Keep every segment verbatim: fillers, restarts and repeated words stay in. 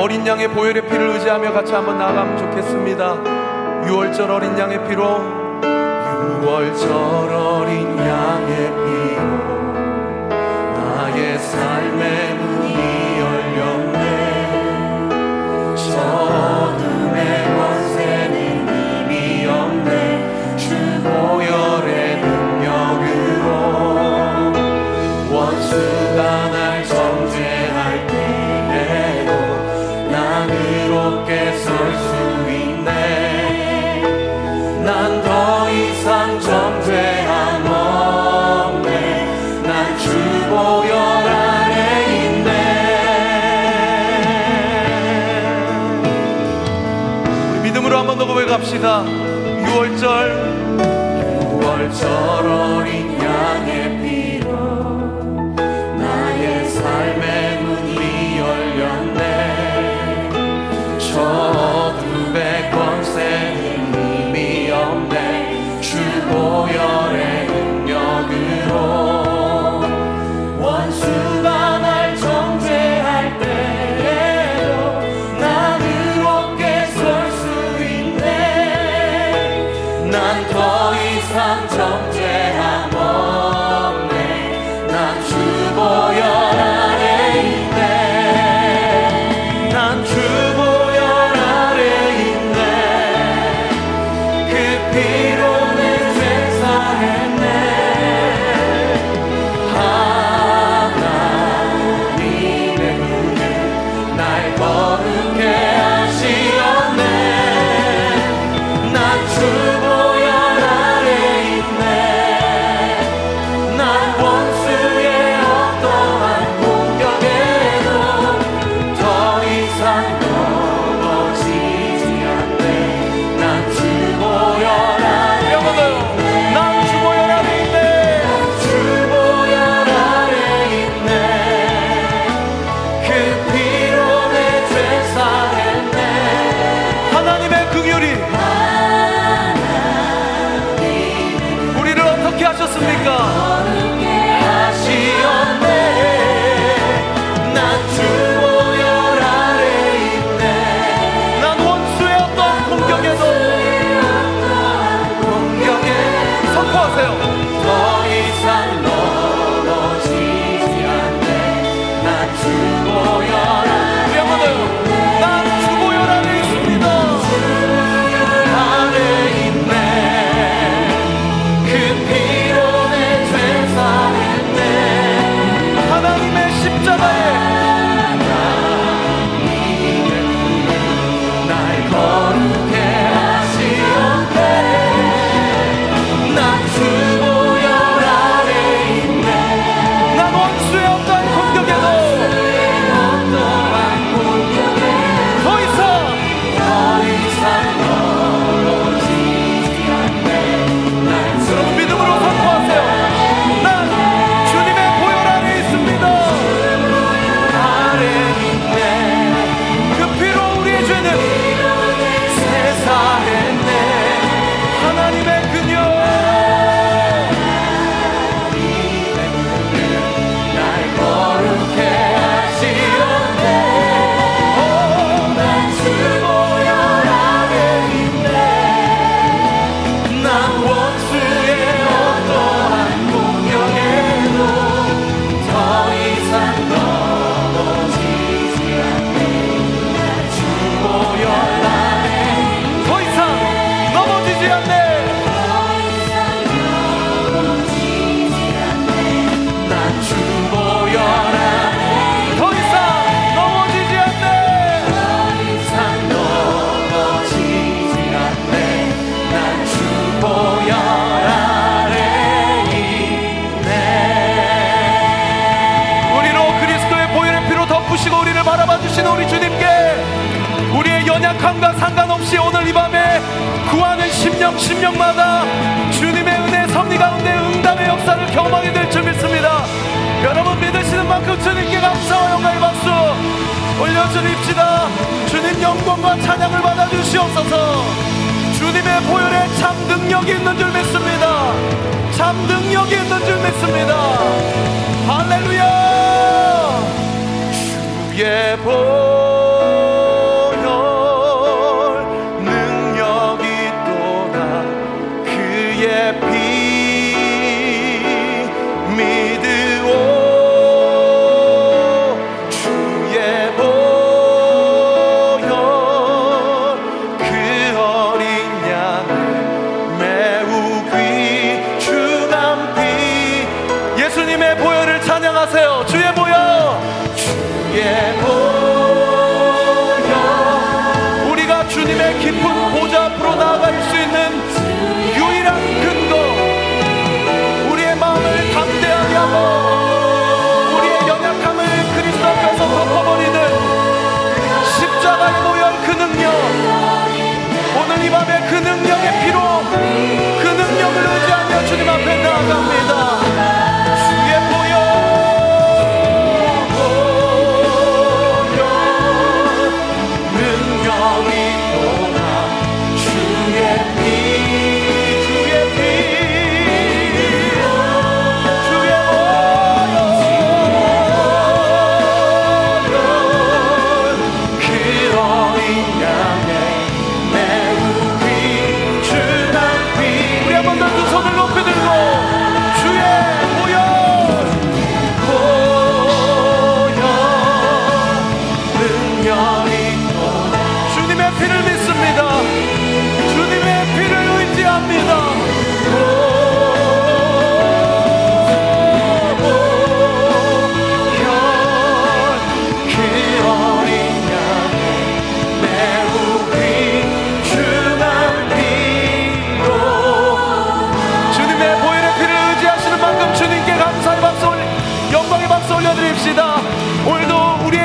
어린 양의 보혈의 피를 의지하며 같이 한번 나아가면 좋겠습니다. 유월절 어린 양의 피로, 유월절 어린 양의 피로 나의 삶의 문이 열렸네. 저 어둠의 권세는 이미 없네. 주 보혈의 능력으로 원수가 날 정죄할 때에도 난 의롭게 설 수 있네. 난 더 이상 정죄함 없네. 난 주 보혈 아래인데. 믿음으로 한번 더 고백합시다. 유월절, 유월절 어린 양의 피로 나의 삶의 문이 열렸네. 저 어둠의 권세는 이미 없네. 주 보혈의 능력으로 원수가 날 정죄할 때에도 난 의롭게 설 수 있네. 난 더 이상 정죄함 없네. 난 주 보혈 아래인데. 난 주 보혈 아래인데. 그 피로 내 죄 사했네. 하나님의 은혜 날 거룩해 하시었네. 난 주 보혈 아래 있네. 난 원수의 어떠한 공격에도 더 이상 넘어지지 않네. 난 주 보혈 아래 있네. 난 주 보혈 아래 있네. 난 주 보혈 아래 있네. 그 피로 내 죄 사했네. 하나님의 긍휼이 하나님의 우리를 어떻게 하셨습니까? 거룩해 하시었네. 난 주 보혈 아래 있네. 난 원수의 어떤 공격에도 공격에 선포하세요. 더 이상 넘어지지 않네. 난 주 보혈 아래 있네. 난 주 보혈 아래 있습니다. 아래 있네. 그 피로 내 죄 사했네. 하나님의 십자가에 하나님의 은혜 날 거룩해 하시었네. 난 주 보혈 아래 있네. 난 원수의 어떤 공격에도 어떠한 공격에 더 이상 더 이상 넘어지지 않네. 날 여러분 믿음으로 선포하세요. 난 주님의 보혈 아래 있습니다. 아래 있네. 그 피로 우리의 죄는 세사했네. 하나님의 그녀 날 거룩해 하시었네. 난 주 보혈 아래 있네. 난 원수의 어떠한 공격에도 더 이상 넘어지지 않네. 난 주 보혈 아래 더 이상 넘어지지 않네. 난 주 보혈 아래 더 이상 넘어지지 않네. 더 이상 넘어지지 않네. 난 주 보혈 아래 있네. 우리로 그리스도의 보혈의 피로 덮으시고 우리를 바라봐 주시는 우리 주님께 우리의 연약함과 상관없이 오늘 이 밤에 구하는 심령 심령마다 주님의 은혜 섭리 가운데 응답의 역사를 경험하게 될 줄 믿습니다. 여러분 믿으시는 만큼 주님께 감사와 영광의 박수 올려드립시다. 주님 영광과 찬양을 받아주시옵소서. 주님의 보혈에 참 능력이 있는 줄 믿습니다. 참 능력이 있는 줄 믿습니다. 할렐루야. 주의 보 그 능력의 피로 그 능력을 의지하며 주님 앞에 나아갑니다.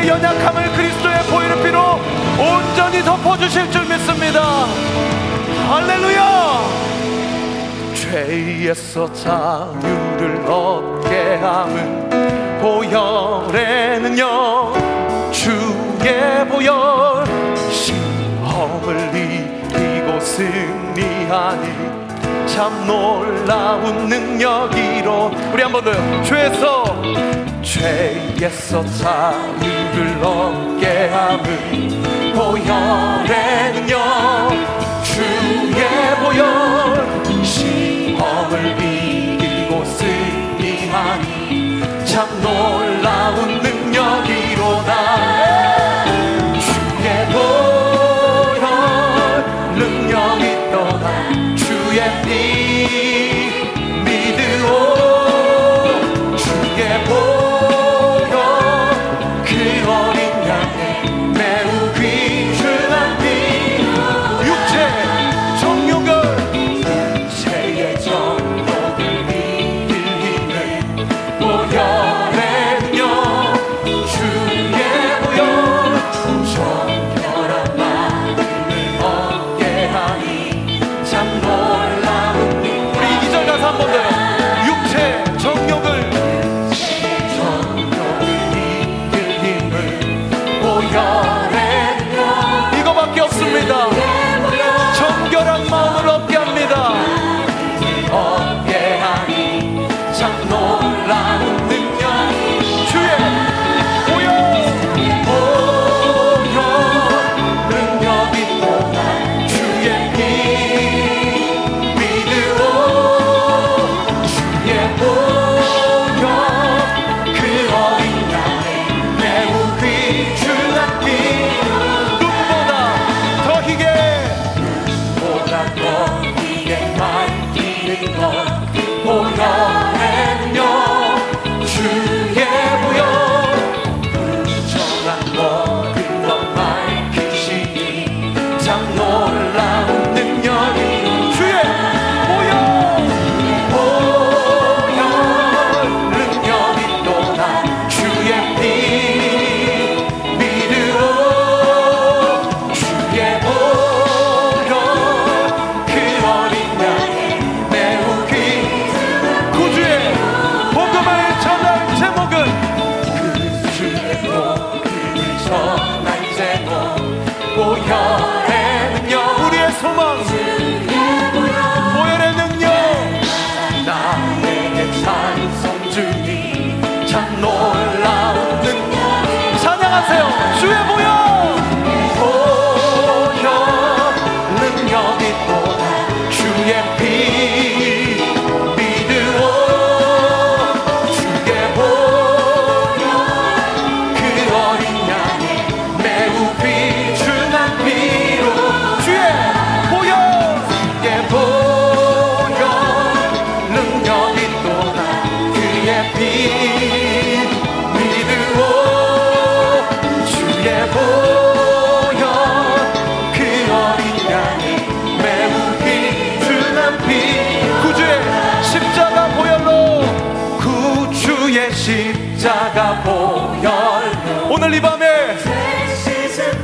연약함을 그리스도의 보혈의 피로 온전히 덮어주실 줄 믿습니다. 할렐루야. 죄에서 자유를 얻게 함은 보혈의 능력, 주의 보혈 시험을 이기고 승리하니 참 놀라운 능력이로. 우리 한 번 더요. 죄에서 죄에서 자유를 얻게 함은 보혈의 능력, 주의 보혈 시험을 이기고 승리하니 참 놀라운 능력이로다. 주의 보혈 능력이 떠나 주의 피 믿으오. 주의 보혈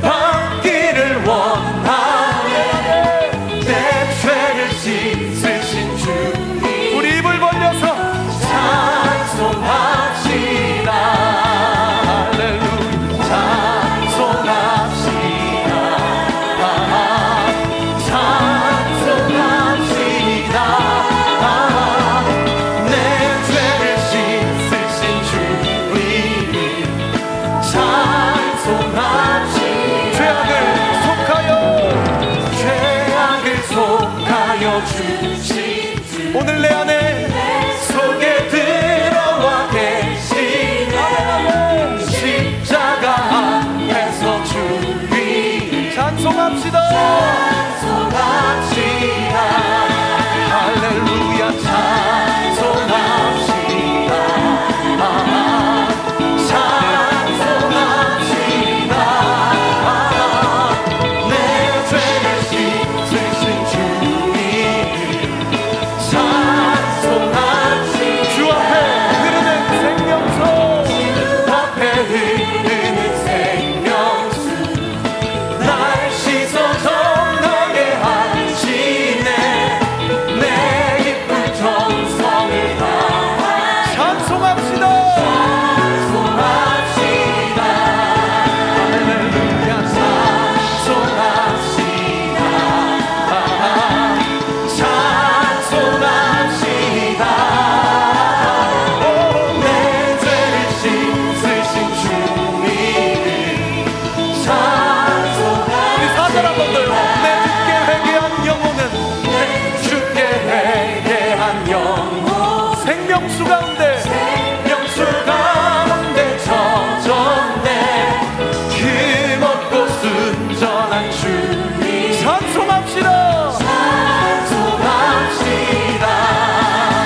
밤길을 원하네. 오늘 내 안에 내 속에 들어와 계시네. 십자가 앞에서 주님 찬송합시다. 찬송합시다. 할렐루야. 찬송합시다. 아, 찬송합시다. 아, 내 죄를 씻으신 주님 찬송합시다. 주 앞에 흐르는 생명수, 주 앞에 흐르는 생명수, 날 씻어 정나게 하시네. 내 깊은 정성을 다하 찬송합시다. 찬송합시다. 할렐루야. 찬송합시다. 아, 찬송합시다. 내 죄를 씻으신 주님 찬송합시다. 우리 사절 한번 더요. 내 주께 회개한 영혼은 내 주께 회개한 영혼 생명수 가운데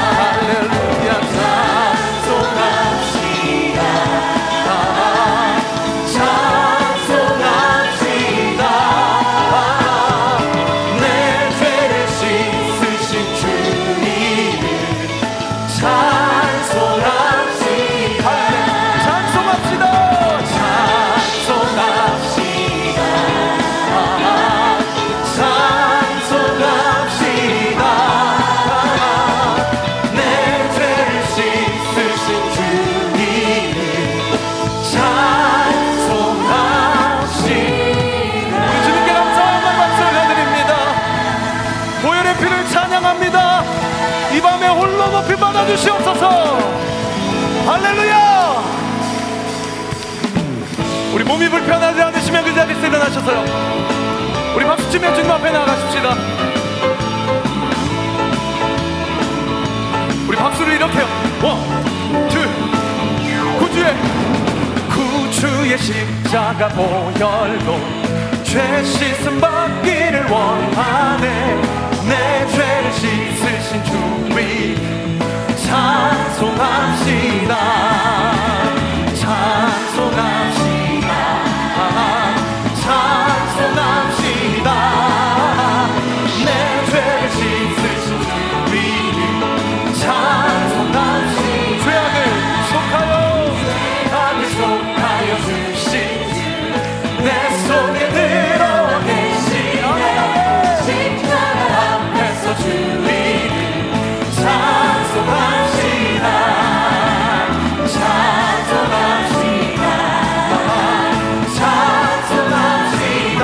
생명수 가운데 젖었네. 힘없고 순전한 주님 찬송합시다. 찬송합시다. 할렐루야. 찬송합시다. 아, 찬송합시다. 아, 내 죄를 씻으신 주님을 찬송합시다. 찬송합시다. 찬송합시다. 아, 찬송합시다. 아, 내 죄를 씻으신 주님을 찬송합시다. 우리 주님께 감사한 박수 올려드립니다. 보혈의 피를 찬양합니다. 이 밤에 홀로 높이 받아주시옵소서. 할렐루야. 우리 몸이 불편하지 않으시면 그 자리에서 일어나셔서요, 우리 박수치며 주님 앞에 나아가십시다. 우리 박수를 이렇게요. 원, 둘. 구주의 구주의 십자가 보혈로 죄 씻음 받기를 원하네. 내 죄를 씻으신 주님 찬송합시다. 찬송합시다. 아, 찬송합시다. 내 죄를 씻으신 주님 찬송합시다. 죄악을 속하여 죄악을 속하여 주신 내 속에 들어와 계시네. 십자가 앞에서 주님 찬송합시다. 찬송합시다. 찬송합시다.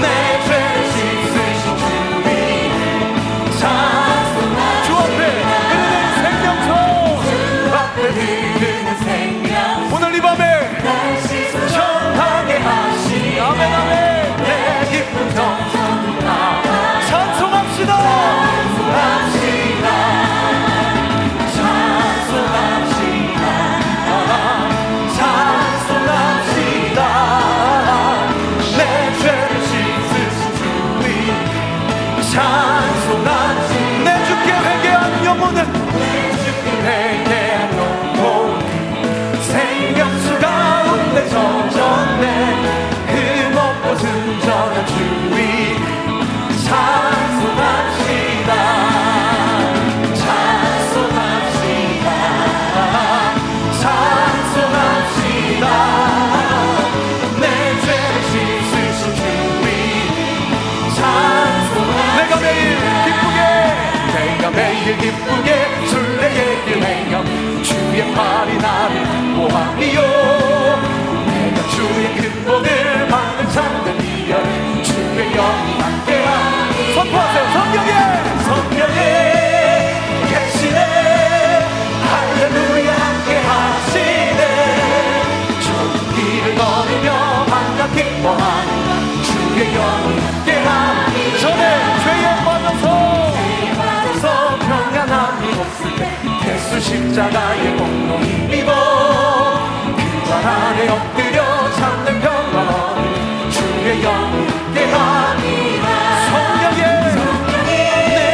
내 죄를 씻으신 주님 찬송합시다. 주 앞에 흐르는 생명수, 주 앞에 흐르는 생명 오늘 이 밤에 날 씻어 정하게 하시네. 아멘, 아멘. 내 깊은 정성 다하 찬송합시다. 찬송합시다. 찬송합시다. 찬송합시다. 내 죄를 씻으신 주님 찬송합시다. 내 주께 회개한 영혼은 내 주께 회개한 영혼 생명수 가운데 젖었네. 흠없고 순전한 주님 찬송합시다. 찬송합시다. 찬송합시다. 내 죄를 씻으신 주님 찬송합시다. 내가 매일 기쁘게 내가 매일 기쁘게 순례길 행여 주의 팔이 나를 보하니요. 내가 주의 큰 복을 받은 참된 이여 주의 영이 함께하니. 선포하세요. 성경에 성경에 계시네. 할렐루야. 함께하시네. 좁은 길을 걸으며 만나 기뻐하니 주의 영이 함께하니. 전에 죄의 말 십자가의 공로 힘입어 그발 아래 엎드려 찾는 평안 주의 영이 함께하니라. 성령의 성령이 내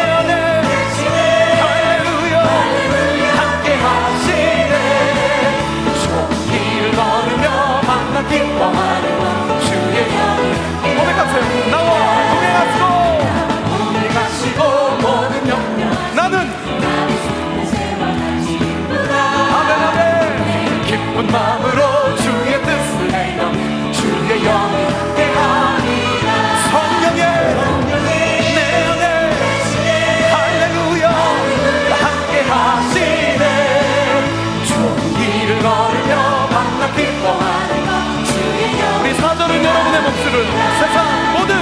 안에 계시네. 할렐루야, 할렐루야 함께하시네. 종기를 걸으며 만난 기뻐하는 주의 영이 고백하세요. 나와 고백하시고 고백하시고 모든 영역 나는 기쁜 마음으로 주의 뜻을 행하 주의 영이 함께하니라. 성령의 성령이 내 안에 계시네. 할렐루야 함께하시네. 좋은 길을 걸으며 만나 기뻐하는 주의 영이. 우리 사절은 여러분의 목소리를 세상 모든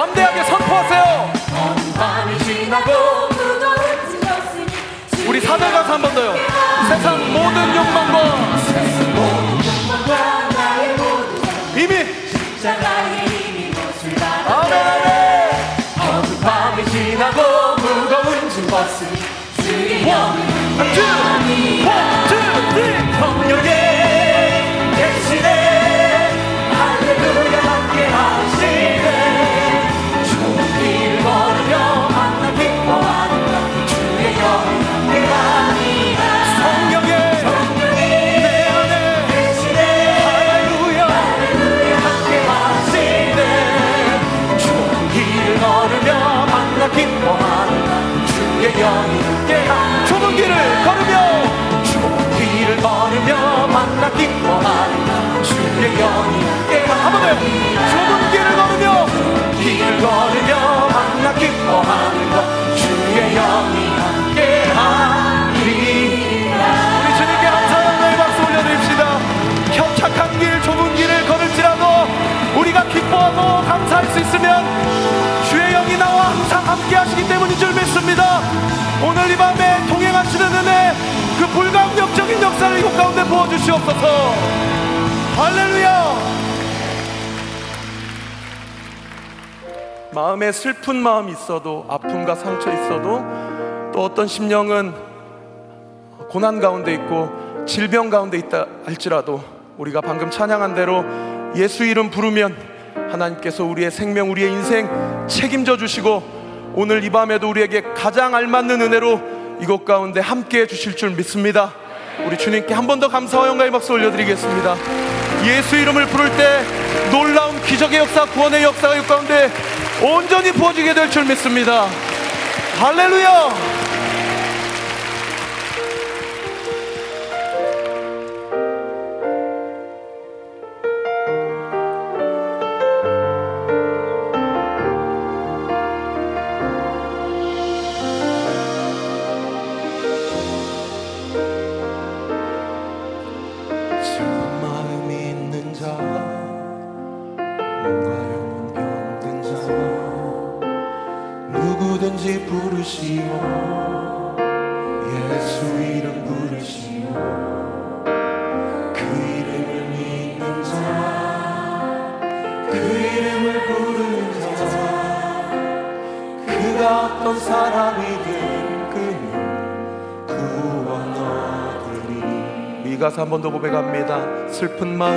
담대하게 선포하세요. 우리 사절 가서 한 번 더요. 세상 모든 욕망과 이미 아멘아멘 어두운 밤이 지나고 무거운 짐 벗으니 주의 영이 함께하니라. 성령의 계시네. 할렐루야 함께하시네. 좋은 길을 걸으며 기뻐하는 주의 영이 함께하니 좁은 길을 걸으며 좁은 길을 걸으며 만나 기뻐하는 주의 영이 함께하니 한번 더요. 좁은 길을 걸으며 길을 걸으며 만나 기뻐하는 주의 영이 함께하니라. 우리 주님께 감사의 박수 올려드립시다. 협착한 길 좁은 길을 걸을지라도 우리가 기뻐하고 감사할 수 있으면 나와 항상 함께 하시기 때문인 줄 믿습니다. 오늘 이 밤에 동행하시는 은혜 그 불가항력적인 역사를 이곳 가운데 부어주시옵소서. 할렐루야. 마음에 슬픈 마음이 있어도 아픔과 상처 있어도 또 어떤 심령은 고난 가운데 있고 질병 가운데 있다 할지라도 우리가 방금 찬양한 대로 예수 이름 부르면 하나님께서 우리의 생명, 우리의 인생 책임져 주시고 오늘 이 밤에도 우리에게 가장 알맞는 은혜로 이곳 가운데 함께해 주실 줄 믿습니다. 우리 주님께 한 번 더 감사와 영광의 박수 올려드리겠습니다. 예수 이름을 부를 때 놀라운 기적의 역사, 구원의 역사가 이 가운데 온전히 부어지게 될 줄 믿습니다. 할렐루야. 한 번 더 고백합니다. 슬픈 마음,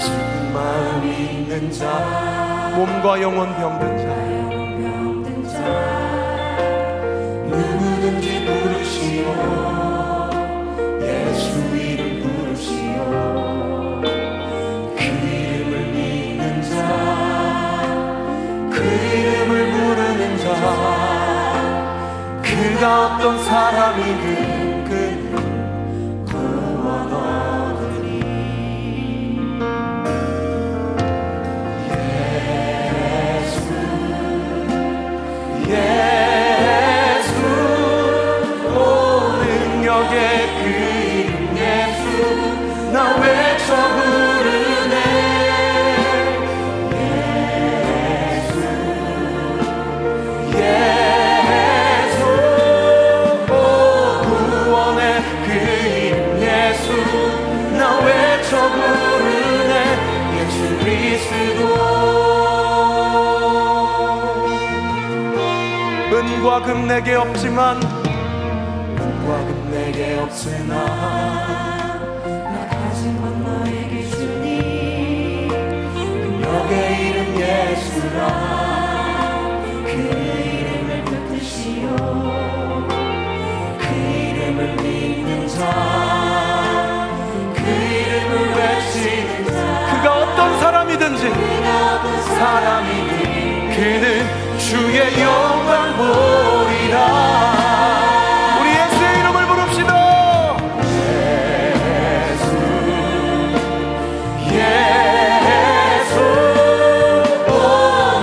슬픈 마음 있는 자, 몸과 영혼 병든 자, 누구든지 부르시오, 예수 이름 부르시오, 그 이름을 믿는 자, 그 이름을 부르는 자, 그가 어떤 사람이든 예수 예수 오 은과 금 내게 없지만 은과 금 내게 없으나 나가지만 너에게 주니 능력의 이름 예수라 그 이름을 뜻하시오 그 이름을 믿는 자 그 이름을 외치는 자 그가 어떤 사람이든지 그가 어떤 사람이든지 그는 주의 영광 보리라. 우리 예수의 이름을 부릅시다. 예수 예수 오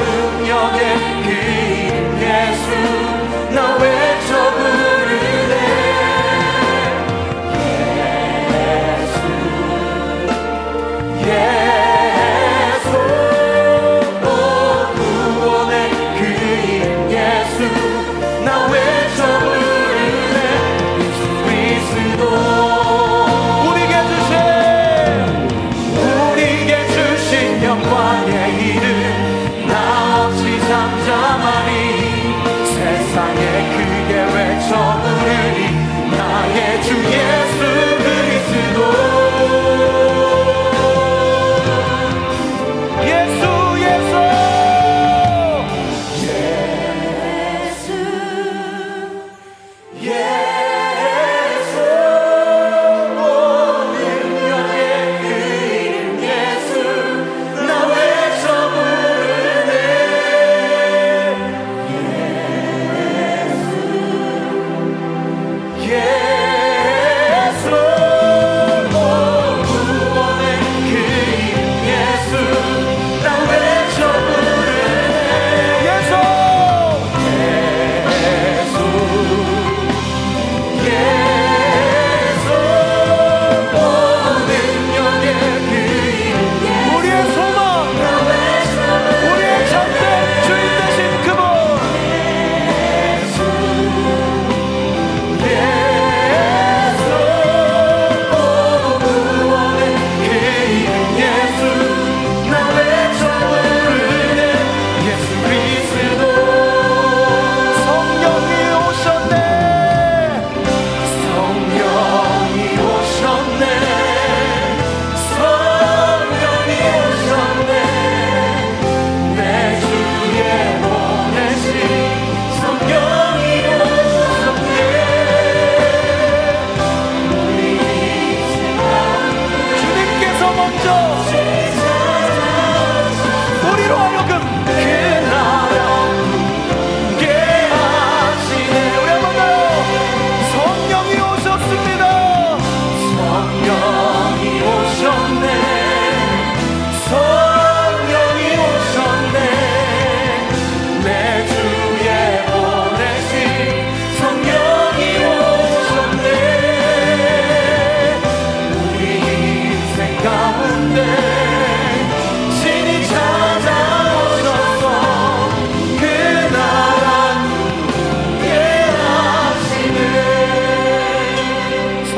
능력의 그 이름 예수 나 외쳐 부르네 예수 예수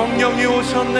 성령이 오셨네.